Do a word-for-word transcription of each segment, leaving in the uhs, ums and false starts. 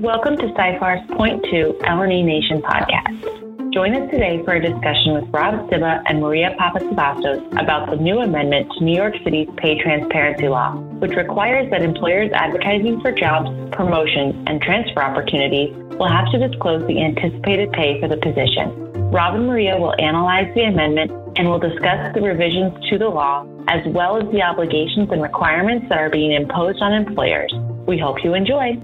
Welcome to Seyfarth's Point Two L and E Nation podcast. Join us today for a discussion with Rob Sibba and Maria Papasavastos about the new amendment to New York City's pay transparency law, which requires that employers advertising for jobs, promotions, and transfer opportunities will have to disclose the anticipated pay for the position. Rob and Maria will analyze the amendment and will discuss the revisions to the law, as well as the obligations and requirements that are being imposed on employers. We hope you enjoy.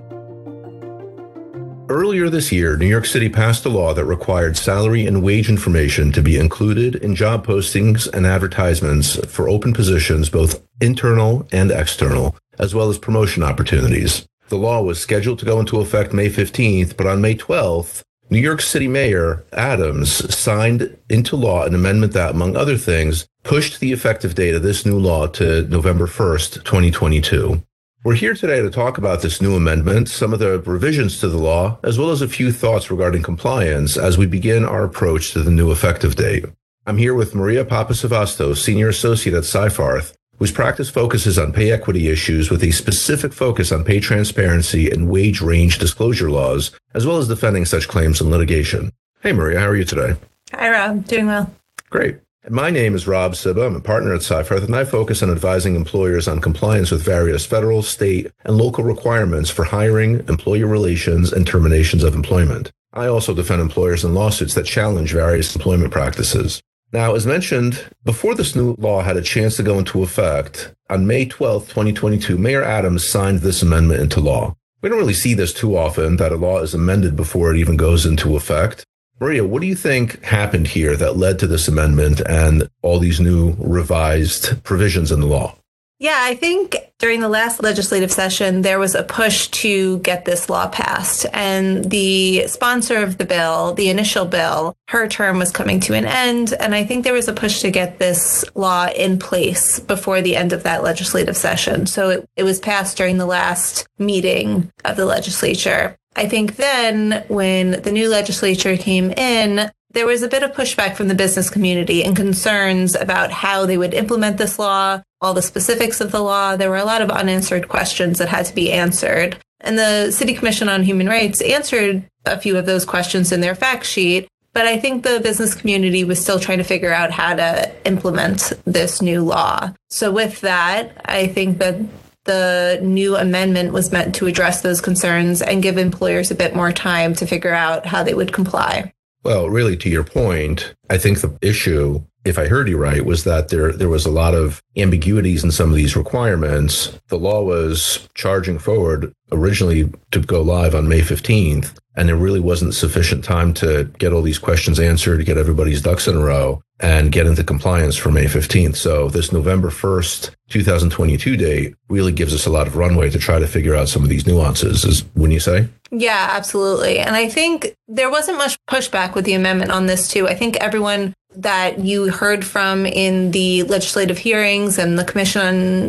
Earlier this year, New York City passed a law that required salary and wage information to be included in job postings and advertisements for open positions, both internal and external, as well as promotion opportunities. The law was scheduled to go into effect May fifteenth, but on May twelfth, New York City Mayor Adams signed into law an amendment that, among other things, pushed the effective date of this new law to November first, twenty twenty-two. We're here today to talk about this new amendment, some of the revisions to the law, as well as a few thoughts regarding compliance as we begin our approach to the new effective date. I'm here with Maria Papasavastos, Senior Associate at Seyfarth, whose practice focuses on pay equity issues with a specific focus on pay transparency and wage range disclosure laws, as well as defending such claims in litigation. Hey, Maria, how are you today? Hi, Rob. Doing well. Great. My name is Rob Sibba. I'm a partner at Seyfarth, and I focus on advising employers on compliance with various federal, state, and local requirements for hiring, employer relations, and terminations of employment. I also defend employers in lawsuits that challenge various employment practices. Now, as mentioned, before this new law had a chance to go into effect, on May twelfth, twenty twenty-two, Mayor Adams signed this amendment into law. We don't really see this too often, that a law is amended before it even goes into effect. Maria, what do you think happened here that led to this amendment and all these new revised provisions in the law? Yeah, I think during the last legislative session, there was a push to get this law passed. And the sponsor of the bill, the initial bill, her term was coming to an end. And I think there was a push to get this law in place before the end of that legislative session. So it, it was passed during the last meeting of the legislature. I think then when the new legislature came in, there was a bit of pushback from the business community and concerns about how they would implement this law, all the specifics of the law. There were a lot of unanswered questions that had to be answered. And the City Commission on Human Rights answered a few of those questions in their fact sheet. But I think the business community was still trying to figure out how to implement this new law. So with that, I think that the new amendment was meant to address those concerns and give employers a bit more time to figure out how they would comply. Well, really, to your point, I think the issue, if I heard you right, was that there there was a lot of ambiguities in some of these requirements. The law was charging forward originally to go live on May fifteenth, and there really wasn't sufficient time to get all these questions answered, get everybody's ducks in a row, and get into compliance for May fifteenth. So this November first, twenty twenty-two date really gives us a lot of runway to try to figure out some of these nuances, is, wouldn't you say? Yeah, absolutely. And I think there wasn't much pushback with the amendment on this, too. I think everyone that you heard from in the legislative hearings and the Commission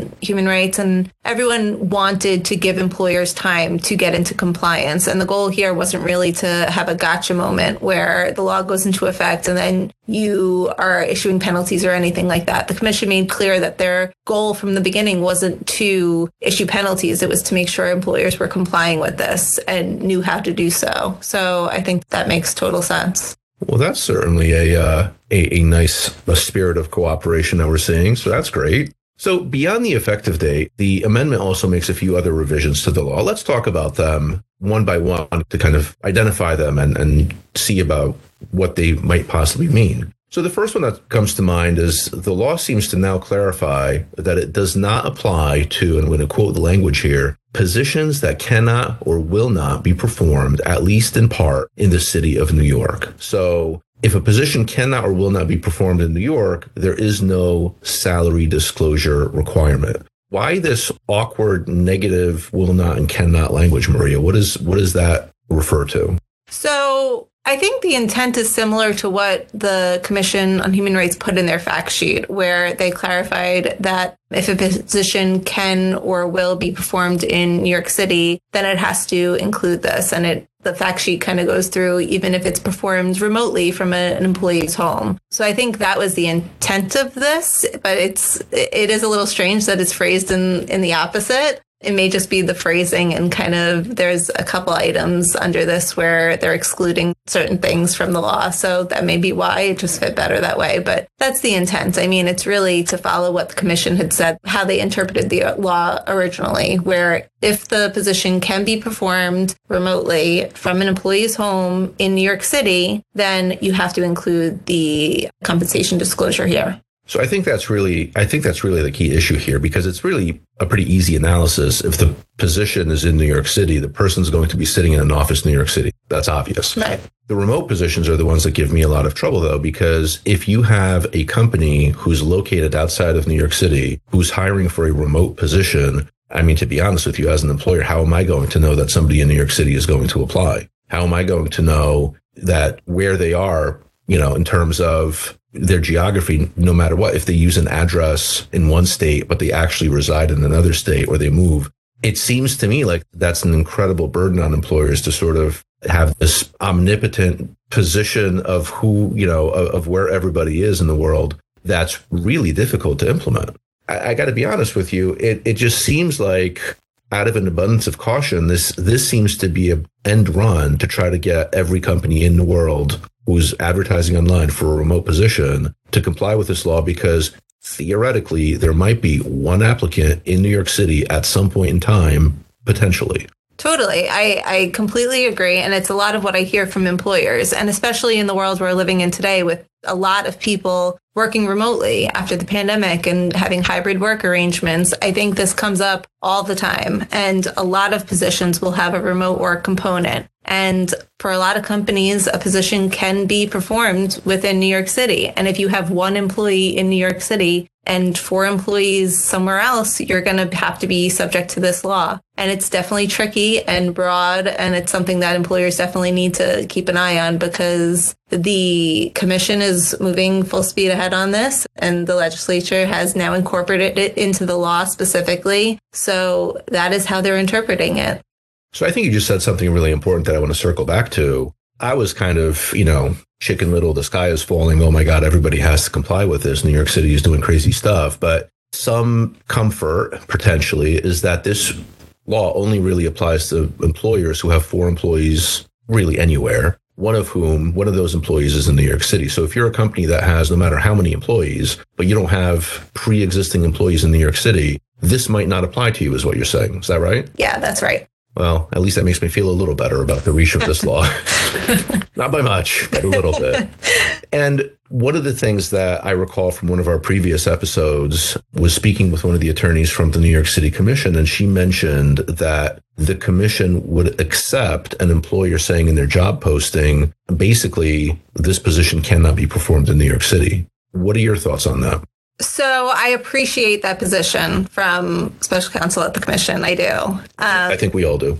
on Human Rights, and everyone wanted to give employers time to get into compliance. And the goal here wasn't really to have a gotcha moment where the law goes into effect and then you are issuing penalties or anything like that. The commission made clear that their goal from the beginning wasn't to issue penalties. It was to make sure employers were complying with this and knew how to do so. So I think that makes total sense. Well, that's certainly a uh, a, a nice a spirit of cooperation that we're seeing. So that's great. So beyond the effective date, the amendment also makes a few other revisions to the law. Let's talk about them one by one to kind of identify them and, and see about what they might possibly mean. So the first one that comes to mind is the law seems to now clarify that it does not apply to, and I'm going to quote the language here, positions that cannot or will not be performed, at least in part, in the city of New York. So if a position cannot or will not be performed in New York, there is no salary disclosure requirement. Why this awkward negative will not and cannot language, Maria? What is, what does that refer to? So I think the intent is similar to what the Commission on Human Rights put in their fact sheet, where they clarified that if a position can or will be performed in New York City, then it has to include this. And it the fact sheet kind of goes through even if it's performed remotely from a, an employee's home. So I think that was the intent of this, but it's it is a little strange that it's phrased in, in the opposite. It may just be the phrasing, and kind of there's a couple items under this where they're excluding certain things from the law. So that may be why it just fit better that way. But that's the intent. I mean, it's really to follow what the commission had said, how they interpreted the law originally, where if the position can be performed remotely from an employee's home in New York City, then you have to include the compensation disclosure here. So I think that's really, I think that's really the key issue here, because it's really a pretty easy analysis. If the position is in New York City, the person's going to be sitting in an office in New York City. That's obvious. Right. The remote positions are the ones that give me a lot of trouble, though, because if you have a company who's located outside of New York City, who's hiring for a remote position, I mean, to be honest with you, as an employer, how am I going to know that somebody in New York City is going to apply? How am I going to know that where they are, you know, in terms of their geography, no matter what, if they use an address in one state, but they actually reside in another state or they move? It seems to me like that's an incredible burden on employers to sort of have this omnipotent position of who, you know, of, of where everybody is in the world. That's really difficult to implement. I, I got to be honest with you. It, it just seems like, out of an abundance of caution, this, this seems to be an end run to try to get every company in the world who's advertising online for a remote position to comply with this law, because theoretically there might be one applicant in New York City at some point in time, potentially. Totally. I, I completely agree. And it's a lot of what I hear from employers, and especially in the world we're living in today with a lot of people working remotely after the pandemic and having hybrid work arrangements. I think this comes up all the time, and a lot of positions will have a remote work component. And for a lot of companies, a position can be performed within New York City. And if you have one employee in New York City and four employees somewhere else, you're going to have to be subject to this law. And it's definitely tricky and broad, and it's something that employers definitely need to keep an eye on, because the commission is moving full speed ahead on this, and the legislature has now incorporated it into the law specifically. So that is how they're interpreting it. So I think you just said something really important that I want to circle back to. I was kind of, you know, Chicken Little, the sky is falling. Oh my God, everybody has to comply with this. New York City is doing crazy stuff. But some comfort potentially is that this law only really applies to employers who have four employees really anywhere, one of whom, one of those employees is in New York City. So if you're a company that has no matter how many employees, but you don't have pre-existing employees in New York City, this might not apply to you, is what you're saying. Is that right? Yeah, that's right. Well, at least that makes me feel a little better about the reach of this law. Not by much, but a little bit. And one of the things that I recall from one of our previous episodes was speaking with one of the attorneys from the New York City Commission, and she mentioned that the commission would accept an employer saying in their job posting, basically, this position cannot be performed in New York City. What are your thoughts on that? So I appreciate that position from special counsel at the commission. I do. Um, I think we all do.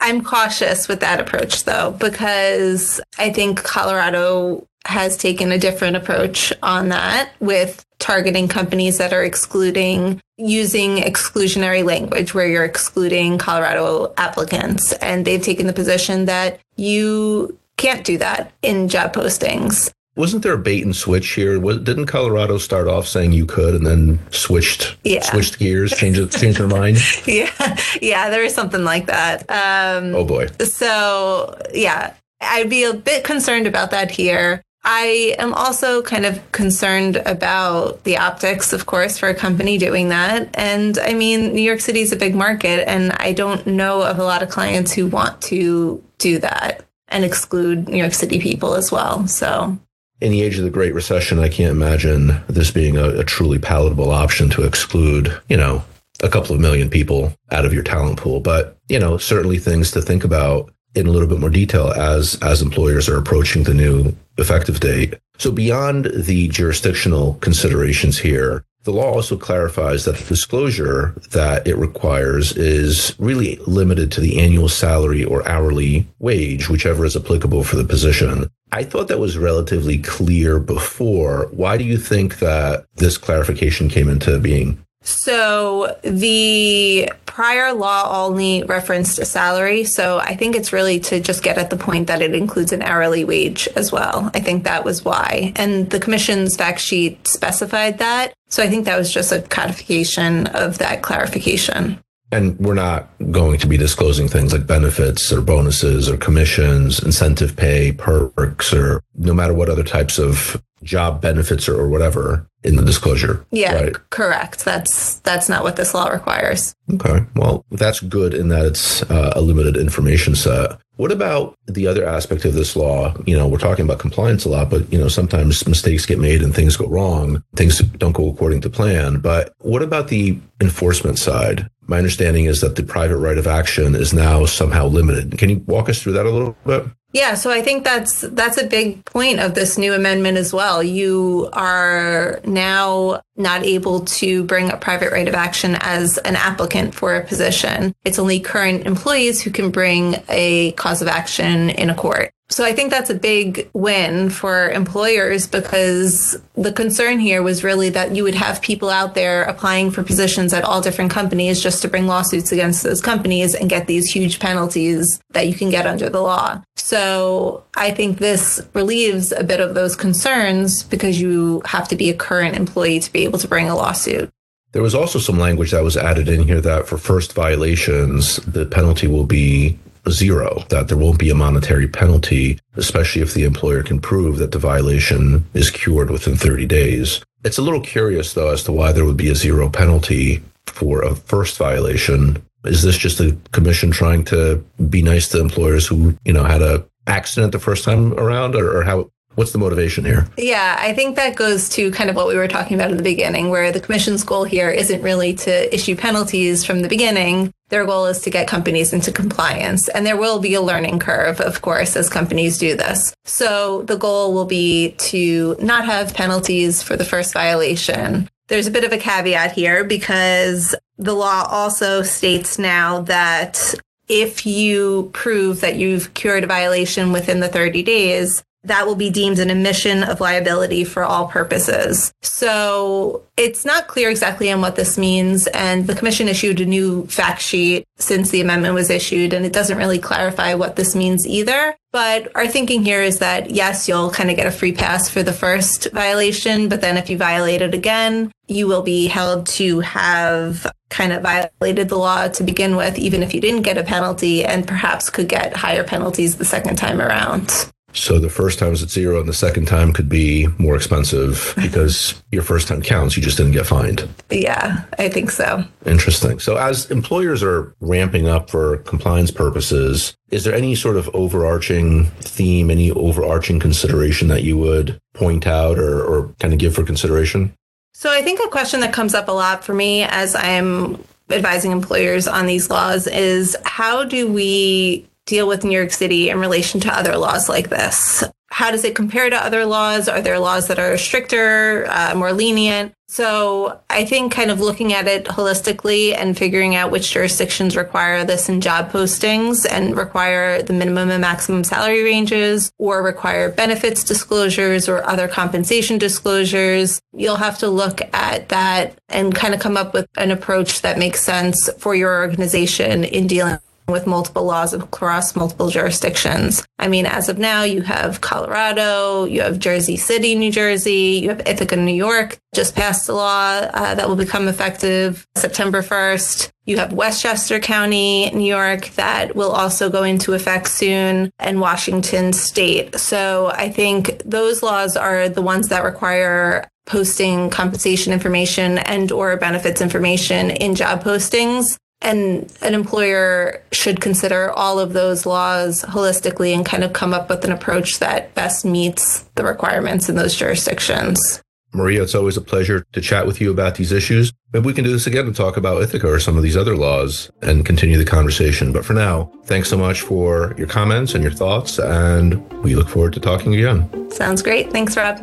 I'm cautious with that approach, though, because I think Colorado has taken a different approach on that, with targeting companies that are excluding, using exclusionary language where you're excluding Colorado applicants. And they've taken the position that you can't do that in job postings. Wasn't there a bait and switch here? Didn't Colorado start off saying you could, and then switched yeah. switched gears, changed changed their mind? Yeah, yeah, there was something like that. Um, oh boy! So yeah, I'd be a bit concerned about that here. I am also kind of concerned about the optics, of course, for a company doing that. And I mean, New York City is a big market, and I don't know of a lot of clients who want to do that and exclude New York City people as well. So. In the age of the Great Recession, I can't imagine this being a, a truly palatable option to exclude, you know, a couple of million people out of your talent pool. But, you know, certainly things to think about in a little bit more detail as as employers are approaching the new effective date. So beyond the jurisdictional considerations here, the law also clarifies that the disclosure that it requires is really limited to the annual salary or hourly wage, whichever is applicable for the position. I thought that was relatively clear before. Why do you think that this clarification came into being? So the prior law only referenced a salary. So I think it's really to just get at the point that it includes an hourly wage as well. I think that was why. And the commission's fact sheet specified that. So I think that was just a codification of that clarification. And we're not going to be disclosing things like benefits or bonuses or commissions, incentive pay, perks, or no matter what other types of job benefits or, or whatever in the disclosure. Yeah, right? Correct. That's that's not what this law requires. Okay. Well, that's good in that it's uh, a limited information set. What about the other aspect of this law? You know, we're talking about compliance a lot, but, you know, sometimes mistakes get made and things go wrong. Things don't go according to plan. But what about the enforcement side? My understanding is that the private right of action is now somehow limited. Can you walk us through that a little bit? Yeah, so I think that's that's a big point of this new amendment as well. You are now not able to bring a private right of action as an applicant for a position. It's only current employees who can bring a cause of action in a court. So I think that's a big win for employers, because the concern here was really that you would have people out there applying for positions at all different companies just to bring lawsuits against those companies and get these huge penalties that you can get under the law. So I think this relieves a bit of those concerns, because you have to be a current employee to be able to bring a lawsuit. There was also some language that was added in here that for first violations, the penalty will be zero, that there won't be a monetary penalty, especially if the employer can prove that the violation is cured within thirty days. It's a little curious, though, as to why there would be a zero penalty for a first violation. Is this just the commission trying to be nice to employers who, you know, had an accident the first time around, or, or how? What's the motivation here? Yeah, I think that goes to kind of what we were talking about in the beginning, where the commission's goal here isn't really to issue penalties from the beginning. Their goal is to get companies into compliance. And there will be a learning curve, of course, as companies do this. So the goal will be to not have penalties for the first violation. There's a bit of a caveat here, because the law also states now that if you prove that you've cured a violation within the thirty days, that will be deemed an admission of liability for all purposes. So it's not clear exactly on what this means. And the commission issued a new fact sheet since the amendment was issued, and it doesn't really clarify what this means either. But our thinking here is that, yes, you'll kind of get a free pass for the first violation, but then if you violate it again, you will be held to have kind of violated the law to begin with, even if you didn't get a penalty, and perhaps could get higher penalties the second time around. So the first time is at zero, and the second time could be more expensive because your first time counts. You just didn't get fined. Yeah, I think so. Interesting. So as employers are ramping up for compliance purposes, is there any sort of overarching theme, any overarching consideration that you would point out or, or kind of give for consideration? So I think a question that comes up a lot for me as I'm advising employers on these laws is, how do we deal with New York City in relation to other laws like this? How does it compare to other laws? Are there laws that are stricter, uh, more lenient? So I think kind of looking at it holistically and figuring out which jurisdictions require this in job postings and require the minimum and maximum salary ranges, or require benefits disclosures or other compensation disclosures. You'll have to look at that and kind of come up with an approach that makes sense for your organization in dealing with multiple laws across multiple jurisdictions. I mean, as of now, you have Colorado, you have Jersey City, New Jersey, you have Ithaca, New York, just passed a law uh, that will become effective September first. You have Westchester County, New York, that will also go into effect soon, and Washington State. So I think those laws are the ones that require posting compensation information and or benefits information in job postings. And an employer should consider all of those laws holistically and kind of come up with an approach that best meets the requirements in those jurisdictions. Maria, it's always a pleasure to chat with you about these issues. Maybe we can do this again and talk about Ithaca or some of these other laws and continue the conversation. But for now, thanks so much for your comments and your thoughts, and we look forward to talking again. Sounds great. Thanks, Rob.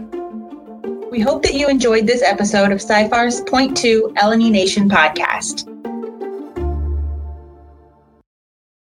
We hope that you enjoyed this episode of Seyfarth's Point Two L and E Nation podcast.